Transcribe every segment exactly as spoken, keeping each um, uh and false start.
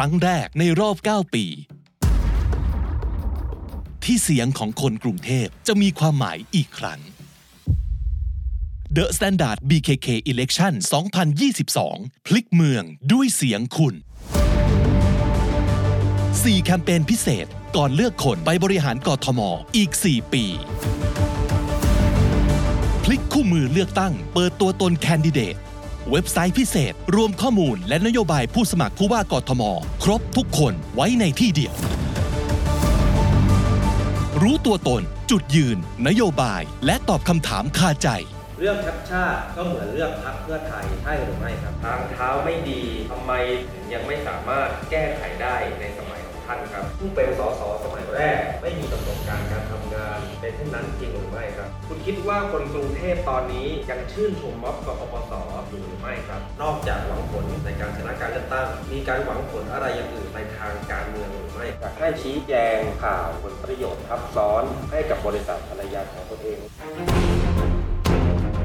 ครั้งแรกในรอบเก้าปีที่เสียงของคนกรุงเทพจะมีความหมายอีกครั้ง The Standard บี เค เค Election สองพันยี่สิบสอง พลิกเมืองด้วยเสียงคุณสี่แคมเปญพิเศษก่อนเลือกคนไปบริหารกทมอีกสี่ปีพลิกคู่มือเลือกตั้งเปิดตัวตนแคนดิเดตเว็บไซต์พิเศษรวมข้อมูลและนโยบายผู้สมัครผู้ว่ากทมครบทุกคนไว้ในที่เดียวรู้ตัวตนจุดยืนนโยบายและตอบคำถามคาใจเลือกชักชาติก็เหมือนเลือกพรรคเพื่อไทยใช่หรือไม่ครับทางเท้าไม่ดีทำไมถึงยังไม่สามารถแก้ไขได้ในสมัยของท่านครับผู้เป็นสสสมัยแรกไม่มีประสบการณ์การทำงานเป็นเช่นนั้นจริงหรือไม่ครับคุณคิดว่าคนกรุงเทพตอนนี้ยังชื่นชมม็อบกปปสอยู่หรือไม่ครับนอกจากหวังผลในการชนะการเลือกตั้งมีการหวังผลอะไรอย่างอื่นในทางการเมืองหรือไม่อยากให้ชี้แจงข่าวผลประโยชน์ทับซ้อนให้กับบริษัทภรรยาของตนเอง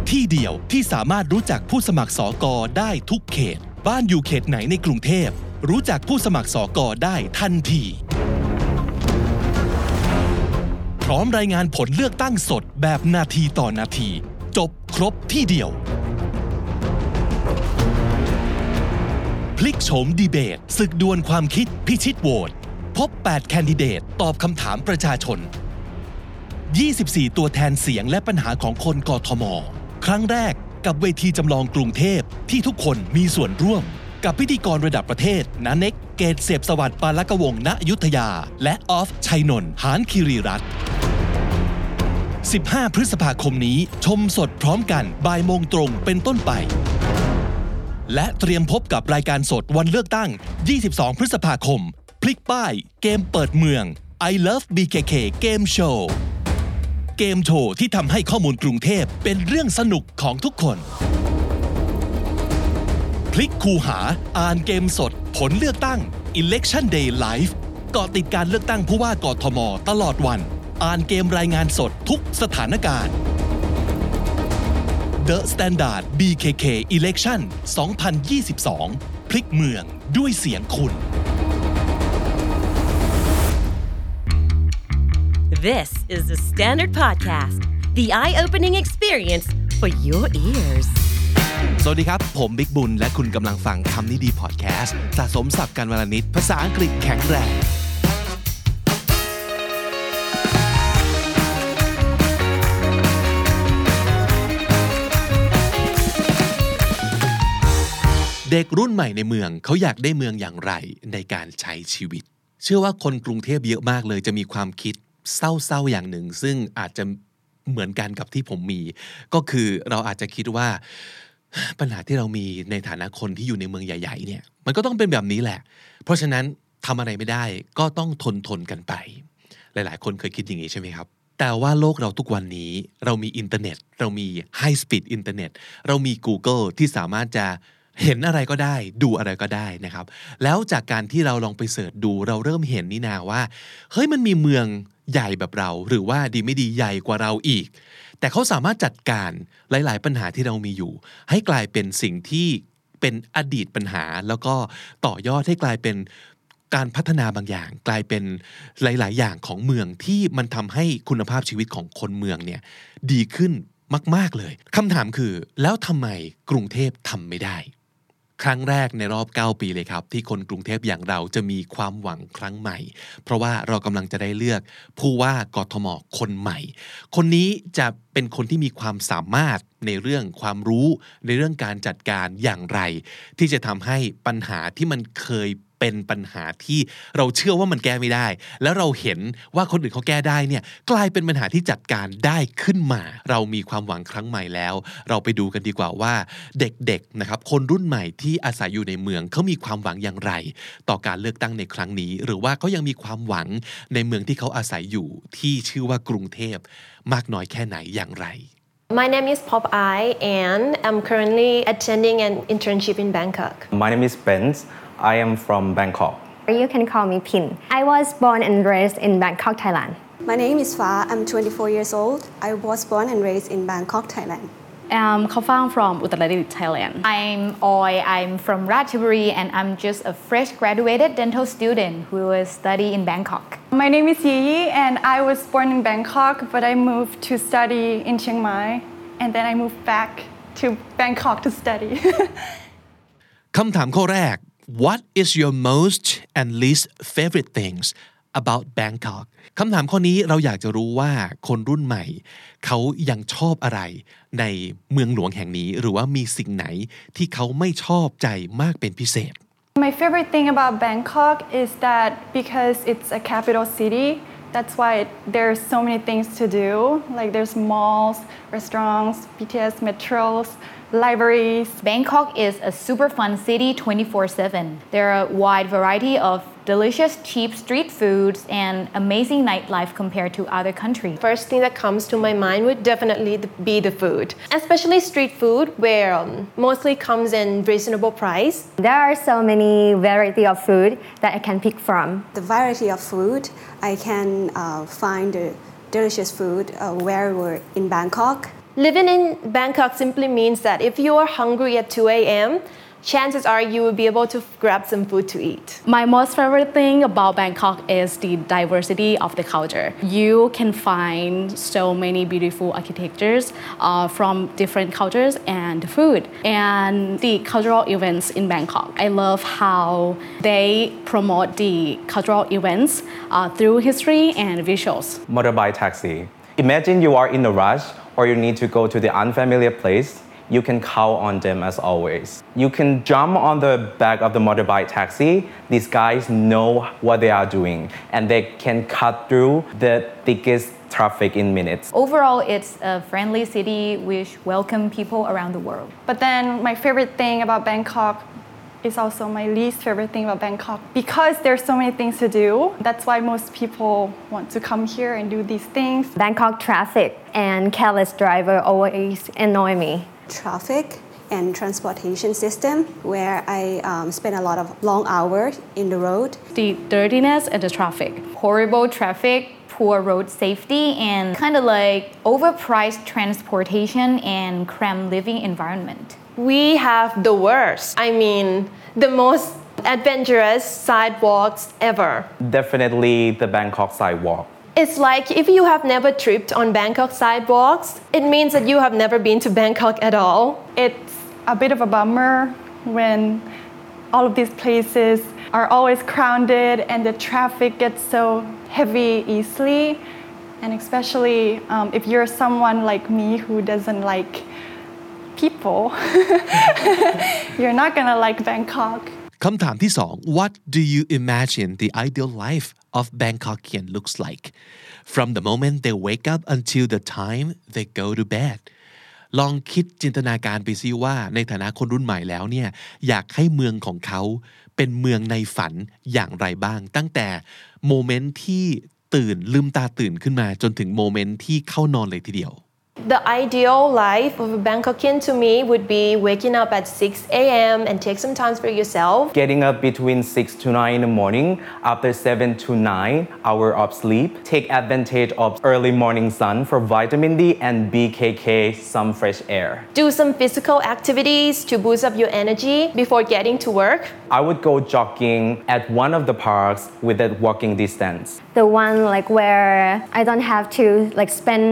ที่เดียวที่สามารถรู้จักผู้สมัครสกได้ทุกเขตบ้านอยู่เขตไหนในกรุงเทพรู้จักผู้สมัครสกได้ทันทีพร้อมรายงานผลเลือกตั้งสดแบบนาทีต่อนาทีจบครบที่เดียวพลิกโฉมดีเบตศึกดวลความคิดพิชิตโหวตพบแปดแคนดิเดตตอบคำถามประชาชนยี่สิบสี่ตัวแทนเสียงและปัญหาของคนกทมครั้งแรกกับเวทีจำลองกรุงเทพที่ทุกคนมีส่วนร่วมกับพิธีกรระดับประเทศณเน็กเกตเสพสวัสดิ์ปาลกวงศ์ณอยุธยาและออฟชัยนนท์หานคีรีรัตน์สิบห้าพฤษภาคมนี้ชมสดพร้อมกันบ่ายโมงตรงเป็นต้นไปและเตรียมพบกับรายการสดวันเลือกตั้งยี่สิบสองพฤษภาคมพลิกป้ายเกมเปิดเมือง I Love บี เค เค Game Showเกมโชว์ที่ทำให้ข้อมูลกรุงเทพเป็นเรื่องสนุกของทุกคนพลิกคูหาอ่านเกมสดผลเลือกตั้ง Election Day Live เกาะติดการเลือกตั้งผู้ว่ากทมตลอดวันอ่านเกมรายงานสดทุกสถานการณ์ The Standard บี เค เค Election สองพันยี่สิบสอง พลิกเมืองด้วยเสียงคุณ This is the Standard Podcast, the eye-opening experience for your ears. สวัสดีครับผมบิ๊กบุญและคุณกำลังฟังคำนี้ดีพอดแคสต์สะสมศัพท์กันวลนิดภาษาอังกฤษแข็งแรงเด็กรุ่นใหม่ในเมืองเขาอยากได้เมืองอย่างไรในการใช้ชีวิตเชื่อว่าคนกรุงเทพเยอะมากเลยจะมีความคิดเศร้าๆอย่างหนึ่งซึ่งอาจจะเหมือนกันกับที่ผมมีก็คือเราอาจจะคิดว่าปัญหาที่เรามีในฐานะคนที่อยู่ในเมืองใหญ่ๆเนี่ยมันก็ต้องเป็นแบบนี้แหละเพราะฉะนั้นทำอะไรไม่ได้ก็ต้องทนทนกันไปหลายๆคนเคยคิดอย่างนี้ใช่ไหมครับแต่ว่าโลกเราทุกวันนี้เรามีอินเทอร์เน็ตเรามีไฮสปีดอินเทอร์เน็ตเรามี Google ที่สามารถจะเห็นอะไรก็ได้ดูอะไรก็ได้นะครับแล้วจากการที่เราลองไปเสิร์ชดูเราเริ่มเห็นนี่นาว่าเฮ้ยมันมีเมืองใหญ่แบบเราหรือว่าดีไม่ดีใหญ่กว่าเราอีกแต่เขาสามารถจัดการหลายๆปัญหาที่เรามีอยู่ให้กลายเป็นสิ่งที่เป็นอดีตปัญหาแล้วก็ต่อยอดให้กลายเป็นการพัฒนาบางอย่างกลายเป็นหลายๆอย่างของเมืองที่มันทำให้คุณภาพชีวิตของคนเมืองเนี่ยดีขึ้นมากๆเลยคำถามคือแล้วทำไมกรุงเทพทำไม่ได้ครั้งแรกในรอบเก้าปีเลยครับที่คนกรุงเทพอย่างเราจะมีความหวังครั้งใหม่เพราะว่าเรากำลังจะได้เลือกผู้ว่ากทมคนใหม่คนนี้จะเป็นคนที่มีความสามารถในเรื่องความรู้ในเรื่องการจัดการอย่างไรที่จะทำให้ปัญหาที่มันเคยเป็นปัญหาที่เราเชื่อว่ามันแก้ไม่ได้แล้วเราเห็นว่าคนอื่นเขาแก้ได้เนี่ยกลายเป็นปัญหาที่จัดการได้ขึ้นมาเรามีความหวังครั้งใหม่แล้วเราไปดูกันดีกว่าว่าเด็กๆนะครับคนรุ่นใหม่ที่อาศัยอยู่ในเมืองเขามีความหวังอย่างไรต่อการเลือกตั้งในครั้งนี้หรือว่าเขายังมีความหวังในเมืองที่เขาอาศัยอยู่ที่ชื่อว่ากรุงเทพมากน้อยแค่ไหนอย่างไรMy name is Pop I and I'm currently attending an internship in Bangkok. My name is Benz. I am from Bangkok. You can call me Pin. I was born and raised in Bangkok, Thailand. My name is Fa. I'm twenty-four years old. I was born and raised in Bangkok, Thailand. I'm Khafang from Uttaradit, Thailand. I'm Oi. I'm from Ratchaburi, and I'm just a fresh graduated dental student who was studying in Bangkok. My name is Yiyi, and I was born in Bangkok, but I moved to study in Chiang Mai, and then I moved back to Bangkok to study. คำถามข้อแรก What is your most and least favorite things about Bangkok? คำถามข้อนี้เราอยากจะรู้ว่าคนรุ่นใหม่เขายังชอบอะไรในเมืองหลวงแห่งนี้หรือว่ามีสิ่งไหนที่เขาไม่ชอบใจมากเป็นพิเศษ My favorite thing about Bangkok is that because it's a capital city, that's why there's so many things to do. Like there's malls, restaurants, B T S metros, libraries. Bangkok is a super fun city twenty-four seven. There are a wide variety of delicious cheap street foods and amazing nightlife compared to other countries. First thing that comes to my mind would definitely be the food, especially street food where um, mostly comes in reasonable price. There are so many variety of food that I can pick from. The variety of food, I can uh, find uh, delicious food uh, wherever in Bangkok. Living in Bangkok simply means that if you are hungry at two a.m.chances are you will be able to grab some food to eat. My most favorite thing about Bangkok is the diversity of the culture. You can find so many beautiful architectures uh, from different cultures and food and the cultural events in Bangkok. I love how they promote the cultural events uh, through history and visuals. Motorbike taxi. Imagine you are in a rush or you need to go to the unfamiliar place.You can count on them as always. You can jump on the back of the motorbike taxi. These guys know what they are doing, and they can cut through the thickest traffic in minutes. Overall, it's a friendly city which welcomes people around the world. But then my favorite thing about Bangkok is also my least favorite thing about Bangkok because there's so many things to do. That's why most people want to come here and do these things. Bangkok traffic and careless driver always annoy me.Traffic and transportation system where I um, spend a lot of long hours in the road. The dirtiness and the traffic. Horrible traffic, poor road safety, and kind of like overpriced transportation and cramped living environment. We have the worst. I mean, the most adventurous sidewalks ever. Definitely the Bangkok sidewalk.It's like if you have never tripped on Bangkok sidewalks, it means that you have never been to Bangkok at all. It's a bit of a bummer when all of these places are always crowded and the traffic gets so heavy easily. And especially um, if you're someone like me who doesn't like people, you're not gonna like Bangkok.คำถามที่สอง What do you imagine the ideal life of Bangkokian looks like from the moment they wake up until the time they go to bed ลองคิดจินตนาการไปซิว่าในฐานะคนรุ่นใหม่แล้วเนี่ยอยากให้เมืองของเขาเป็นเมืองในฝันอย่างไรบ้างตั้งแต่โมเมนต์ที่ตื่นลืมตาตื่นขึ้นมาจนถึงโมเมนต์ที่เข้านอนเลยทีเดียวThe ideal life of a Bangkokian to me would be waking up at six a.m. and take some time for yourself. Getting up between six to nine in the morning after seven to nine hour of sleep. Take advantage of early morning sun for vitamin D and B K K, some fresh air. Do some physical activities to boost up your energy before getting to work. I would go jogging at one of the parks within walking distance. The one like where I don't have to like spend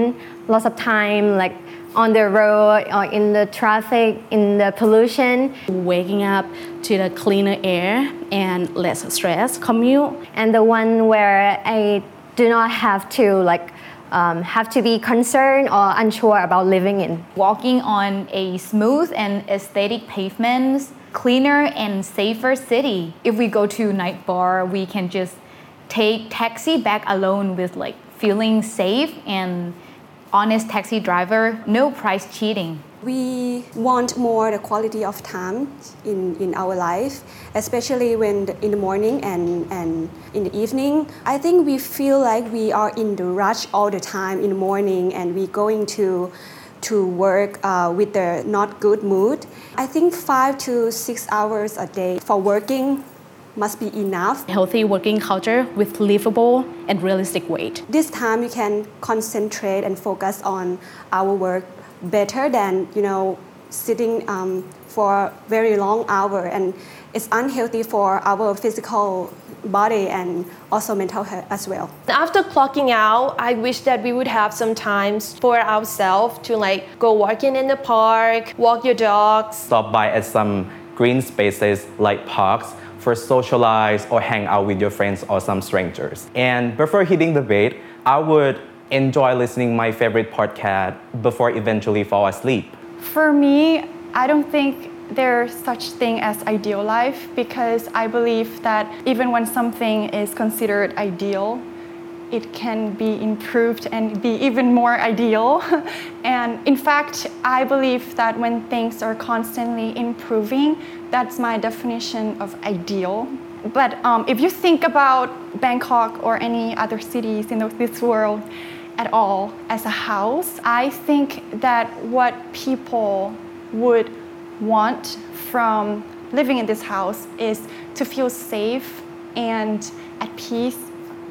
lots of time like on the road or in the traffic, in the pollution. Waking up to the cleaner air and less stress. Commute. And the one where I do not have to like um, have to be concerned or unsure about living in. Walking on a smooth and aesthetic pavement, cleaner and safer city. If we go to night bar, we can just take taxi back alone with like feeling safe and honest taxi driver, no price cheating. We want more the quality of time in, in our life, especially when the, in the morning and, and in the evening. I think we feel like we are in the rush all the time in the morning and we going to, to work uh, with the not good mood. I think five to six hours a day for working.must be enough. Healthy working culture with livable and realistic wage. This time you can concentrate and focus on our work better than, you know, sitting um, for very long hour, and it's unhealthy for our physical body and also mental health as well. After clocking out, I wish that we would have some times for ourselves to like go walking in the park, walk your dogs, stop by at some green spaces like parks for socialize or hang out with your friends or some strangers. And before hitting the bed, I would enjoy listening my favorite podcast before eventually fall asleep. For me, I don't think there's such thing as ideal life, because I believe that even when something is considered ideal, it can be improved and be even more ideal. And in fact, I believe that when things are constantly improving, that's my definition of ideal. But um, if you think about Bangkok or any other cities in this world at all as a house, I think that what people would want from living in this house is to feel safe and at peace,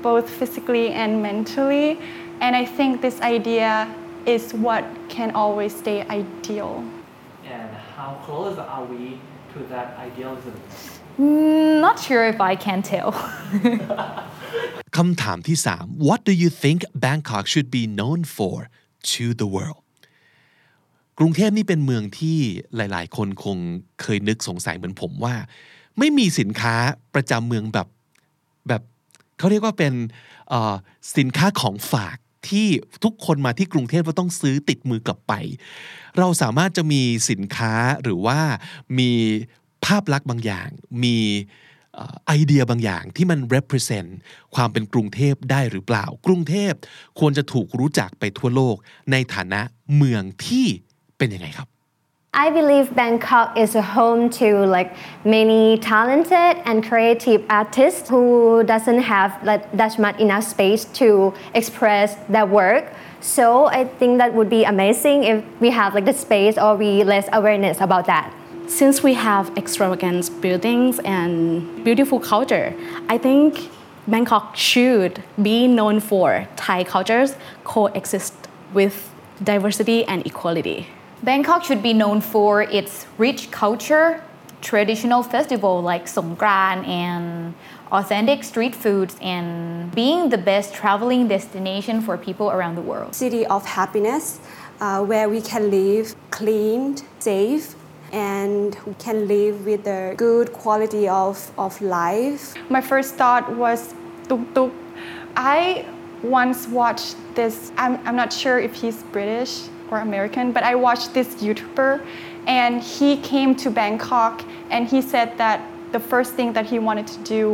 both physically and mentally. And I think this idea is what can always stay ideal. And how close are we to that idealism? Not sure if I can tell. คำถามที่สาม What do you think Bangkok should be known for to the world? กรุงเทพนี่เป็นเมืองที่หลายๆคนคงเคยนึกสงสัยเหมือนผมว่าไม่มีสินค้าประจำเมืองแบบแบบเขาเรียกว่าเป็นเอ่อสินค้าของฝากที่ทุกคนมาที่กรุงเทพก็ต้องซื้อติดมือกลับไปเราสามารถจะมีสินค้าหรือว่ามีภาพลักษณ์บางอย่างมีไอเดียบางอย่างที่มัน represent ความเป็นกรุงเทพได้หรือเปล่ากรุงเทพควรจะถูกรู้จักไปทั่วโลกในฐานะเมืองที่เป็นยังไงครับ I believe Bangkok is a home to like many talented and creative artists who doesn't have like that much enough space to express their work. So I think that would be amazing if we have like the space or we less awareness about that.Since we have extravagant buildings and beautiful culture, I think Bangkok should be known for Thai cultures coexist with diversity and equality. Bangkok should be known for its rich culture, traditional festivals like Songkran and authentic street foods, and being the best traveling destination for people around the world. City of happiness, uh, where we can live clean, safe.And we can live with a good quality of, of life. My first thought was tuk tuk. I once watched this, I'm, I'm not sure if he's British or American, but I watched this YouTuber and he came to Bangkok and he said that the first thing that he wanted to do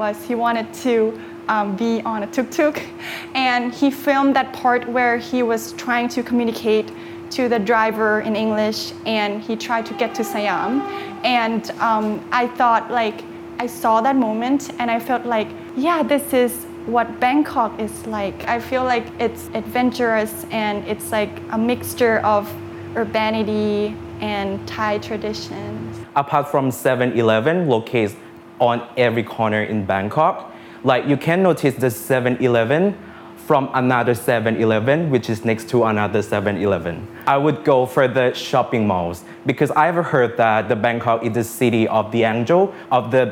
was he wanted to um, be on a tuk tuk. And he filmed that part where he was trying to communicate to the driver in English, and he tried to get to Siam. And um, I thought, like, I saw that moment and I felt like, yeah, this is what Bangkok is like. I feel like it's adventurous and it's like a mixture of urbanity and Thai traditions. Apart from seven eleven locates on every corner in Bangkok, like you can notice the seven eleven from another seven eleven, which is next to another seven eleven. I would go for the shopping malls because I've heard that the Bangkok is the city of the angel, of the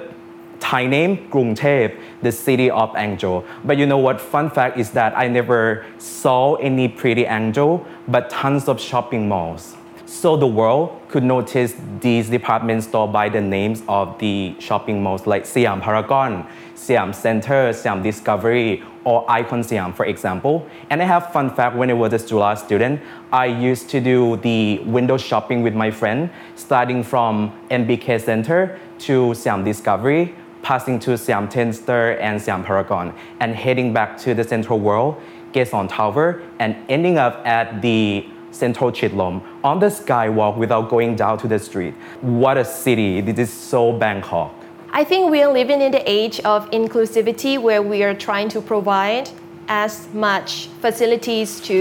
Thai name, Krungthep, the city of angel. But you know what, fun fact is that I never saw any pretty angel, but tons of shopping malls. So the world could notice these department stores by the names of the shopping malls like Siam Paragon, Siam Center, Siam Discovery, or Icon Siam, for example. And I have fun fact, when I was a Stula student, I used to do the window shopping with my friend, starting from M B K Center to Siam Discovery, passing to Siam Tenster and Siam Paragon, and heading back to the Central World, Gezon Tower, and ending up at the Central Chitlom on the skywalk without going down to the street. What a city, this is so Bangkok.I think we are living in the age of inclusivity where we are trying to provide as much facilities to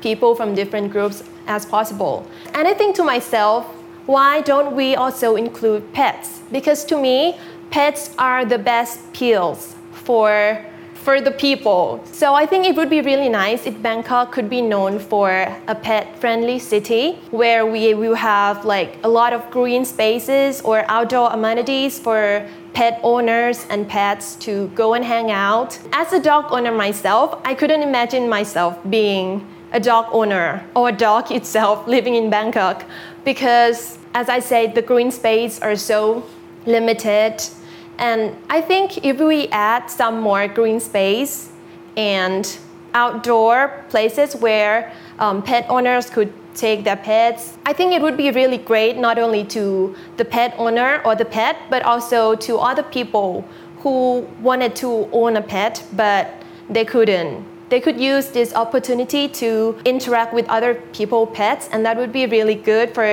people from different groups as possible. And I think to myself, why don't we also include pets? Because to me, pets are the best pills for for the people. So I think it would be really nice if Bangkok could be known for a pet-friendly city where we will have like a lot of green spaces or outdoor amenities for pet owners and pets to go and hang out. As a dog owner myself, I couldn't imagine myself being a dog owner or a dog itself living in Bangkok because, as I said, the green space are so limited. And I think if we add some more green space and outdoor places where um, pet owners could take their pets, I think it would be really great not only to the pet owner or the pet, but also to other people who wanted to own a pet, but they couldn't. They could use this opportunity to interact with other people's pets, and that would be really good for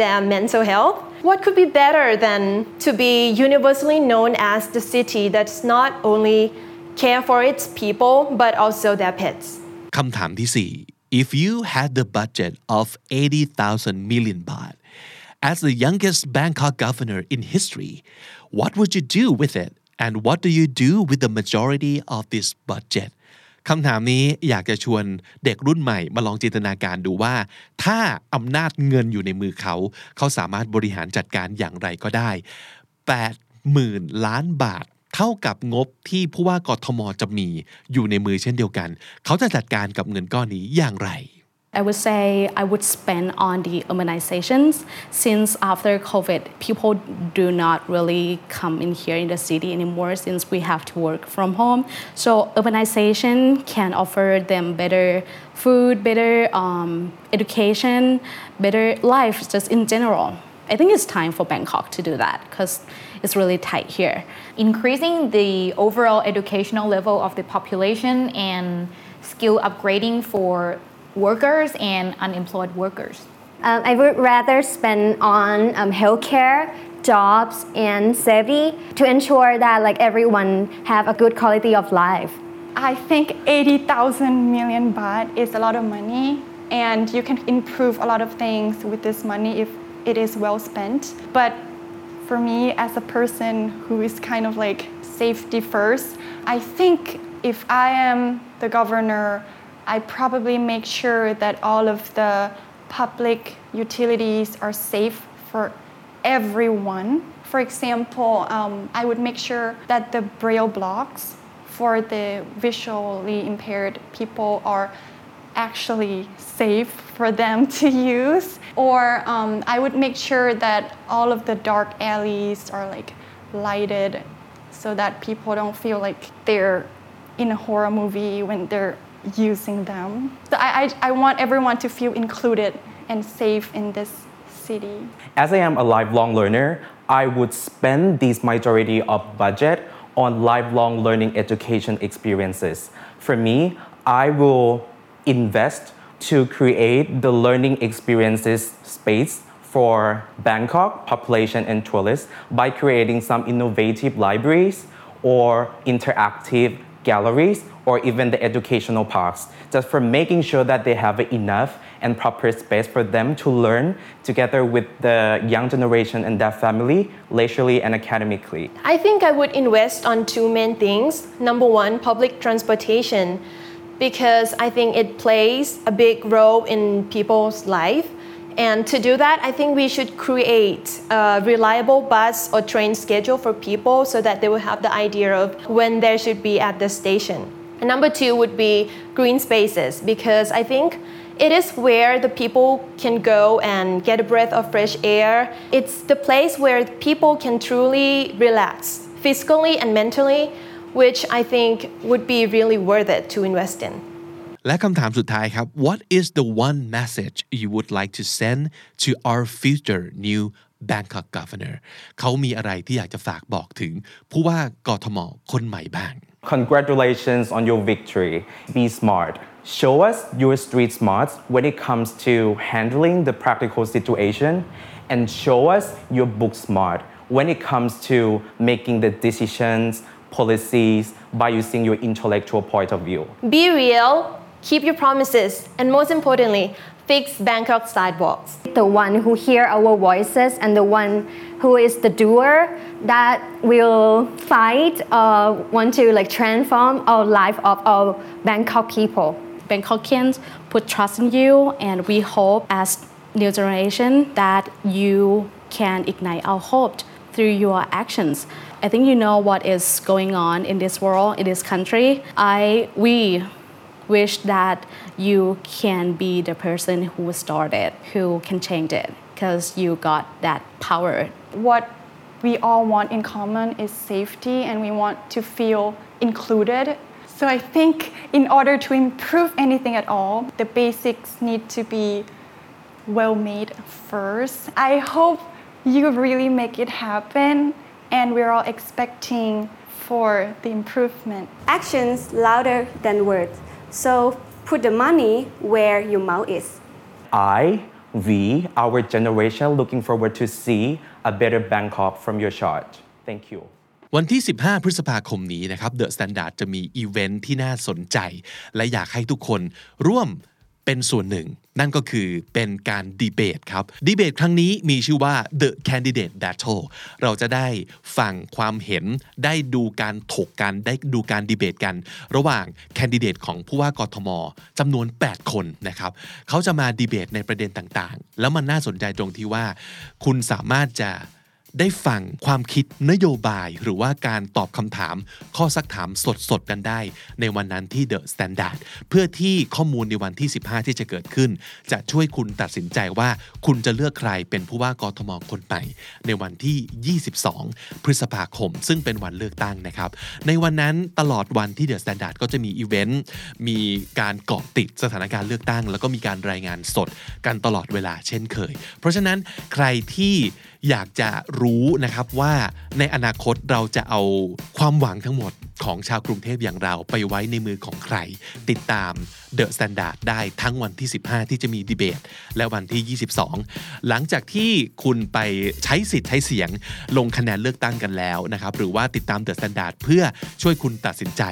their mental health. What could be better than to be universally known as the city that's not only care for its people, but also their pets? คำถามที่สี่ If you had the budget of eighty thousand million baht, as the youngest Bangkok governor in history, what would you do with it? And what do you do with the majority of this budget?คำถามนี้อยากจะชวนเด็กรุ่นใหม่มาลองจินตนาการดูว่าถ้าอำนาจเงินอยู่ในมือเขาเขาสามารถบริหารจัดการอย่างไรก็ได้ แปดหมื่นล้านบาทเท่ากับงบที่ผู้ว่ากทมจะมีอยู่ในมือเช่นเดียวกันเขาจะจัดการกับเงินก้อนนี้อย่างไรI would say I would spend on the urbanizations since after COVID, people do not really come in here in the city anymore since we have to work from home. So urbanization can offer them better food, better um, education, better life just in general. I think it's time for Bangkok to do that because it's really tight here. Increasing the overall educational level of the population and skill upgrading for workers and unemployed workers. Um, I would rather spend on um, healthcare, jobs, and safety to ensure that like everyone have a good quality of life. I think eighty thousand million baht is a lot of money, and you can improve a lot of things with this money if it is well spent. But for me, as a person who is kind of like safety first, I think if I am the governor,I probably make sure that all of the public utilities are safe for everyone. For example, um, I would make sure that the braille blocks for the visually impaired people are actually safe for them to use. Or um, I would make sure that all of the dark alleys are like lighted so that people don't feel like they're in a horror movie when they're using them. So I, I, I want everyone to feel included and safe in this city. As I am a lifelong learner, I would spend this majority of budget on lifelong learning education experiences. For me, I will invest to create the learning experiences space for Bangkok population and tourists by creating some innovative libraries or interactive galleries or even the educational parks, just for making sure that they have enough and proper space for them to learn together with the young generation and their family, leisurely and academically. I think I would invest on two main things. Number one, public transportation, because I think it plays a big role in people's life. And to do that, I think we should create a reliable bus or train schedule for people so that they will have the idea of when they should be at the station.Number two would be green spaces, because I think it is where the people can go and get a breath of fresh air. It's the place where people can truly relax physically and mentally, which I think would be really worth it to invest in. และคำถามสุดท้ายครับ What is the one message you would like to send to our future new Bangkok governor? เขามีอะไรที่อยากจะฝากบอกถึงผู้ว่ากทมคนใหม่บ้าง Congratulations on your victory. Be smart. Show us your street smarts when it comes to handling the practical situation, and show us your book smart when it comes to making the decisions, policies, by using your intellectual point of view. Be real, keep your promises, and most importantly, fix Bangkok sidewalks. the one who hear our voices and the one who is the doer that will fight or want to like transform our life of our Bangkok people. Bangkokians put trust in you, and we hope as new generation that you can ignite our hope through your actions. I think you know what is going on in this world, in this country. I, we wish that you can be the person who started, who can change it, because you got that power. What we all want in common is safety, and we want to feel included. So I think in order to improve anything at all, the basics need to be well made first. I hope you really make it happen, and we're all expecting for the improvement. Actions louder than words. So put the money where your mouth is. I, we, our generation looking forward to see a better Bangkok from your chart. Thank you.วันที่สิบห้าพฤษภาคมนี้นะครับ The Standard จะมีอีเวนท์ที่น่าสนใจและอยากให้ทุกคนร่วมเป็นส่วนหนึ่งนั่นก็คือเป็นการดีเบตครับดีเบตครั้งนี้มีชื่อว่า The Candidate Battle เราจะได้ฟังความเห็นได้ดูการถกกันได้ดูการดีเบตกันระหว่างแคนดิเดตของผู้ว่ากทมจำนวนแปดคนนะครับเขาจะมาดีเบตในประเด็นต่างๆแล้วมันน่าสนใจตรงที่ว่าคุณสามารถจะได้ฟังความคิดนโยบายหรือว่าการตอบคำถามข้อซักถามสดๆกันได้ในวันนั้นที่ The Standard เพื่อที่ข้อมูลในวันที่สิบห้าที่จะเกิดขึ้นจะช่วยคุณตัดสินใจว่าคุณจะเลือกใครเป็นผู้ว่ากทมคนใหม่ในวันที่ยี่สิบสองพฤษภาคมซึ่งเป็นวันเลือกตั้งนะครับในวันนั้นตลอดวันที่ The Standard ก็จะมีอีเวนต์มีการเกาะติดสถานการณ์เลือกตั้งแล้วก็มีการรายงานสดกันตลอดเวลาเช่นเคยเพราะฉะนั้นใครที่อยากจะรู้นะครับว่าในอนาคตเราจะเอาความหวังทั้งหมดของชาวกรุงเทพอย่างเราไปไว้ในมือของใครติดตาม The Standard ได้ทั้งวันที่สิบห้าที่จะมีดีเบตและวันที่ยี่สิบสองหลังจากที่คุณไปใช้สิทธิ์ใช้เสียงลงคะแนนเลือกตั้งกันแล้วนะครับหรือว่าติดตาม The Standard เพื่อช่วยคุณตัดสินใจ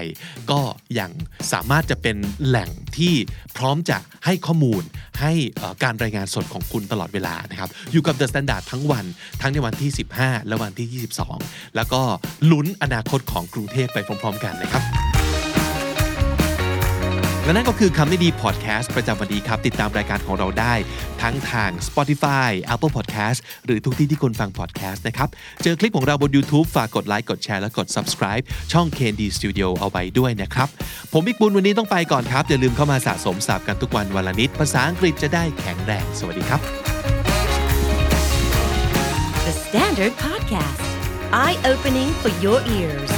ก็ยังสามารถจะเป็นแหล่งที่พร้อมจะให้ข้อมูลให้การรายงานสดของคุณตลอดเวลานะครับอยู่กับ The Standard ทั้งวันทั้งในวันที่สิบห้าและวันที่ยี่สิบสองแล้วก็ลุ้นอนาคตของกรุงเทพไปพร้อมๆกันนะครับและนั่นก็คือคำนิยมพอดแคสต์ประจำวันนี้ครับติดตามรายการของเราได้ทั้งทาง Spotify Apple Podcast หรือทุกที่ที่คุณฟังพอดแคสต์นะครับเจอคลิปของเราบน YouTube ฝากกดไลค์กดแชร์และกด Subscribe ช่อง เค ดี Studio เอาไว้ด้วยนะครับผมบิ๊กบุญวันนี้ต้องไปก่อนครับอย่าลืมเข้ามาสะสมศัพท์กันทุกวันวันละนิดภาษาอังกฤษจะได้แข็งแรงสวัสดีครับ The Standard Podcast Eye Opening for Your Ears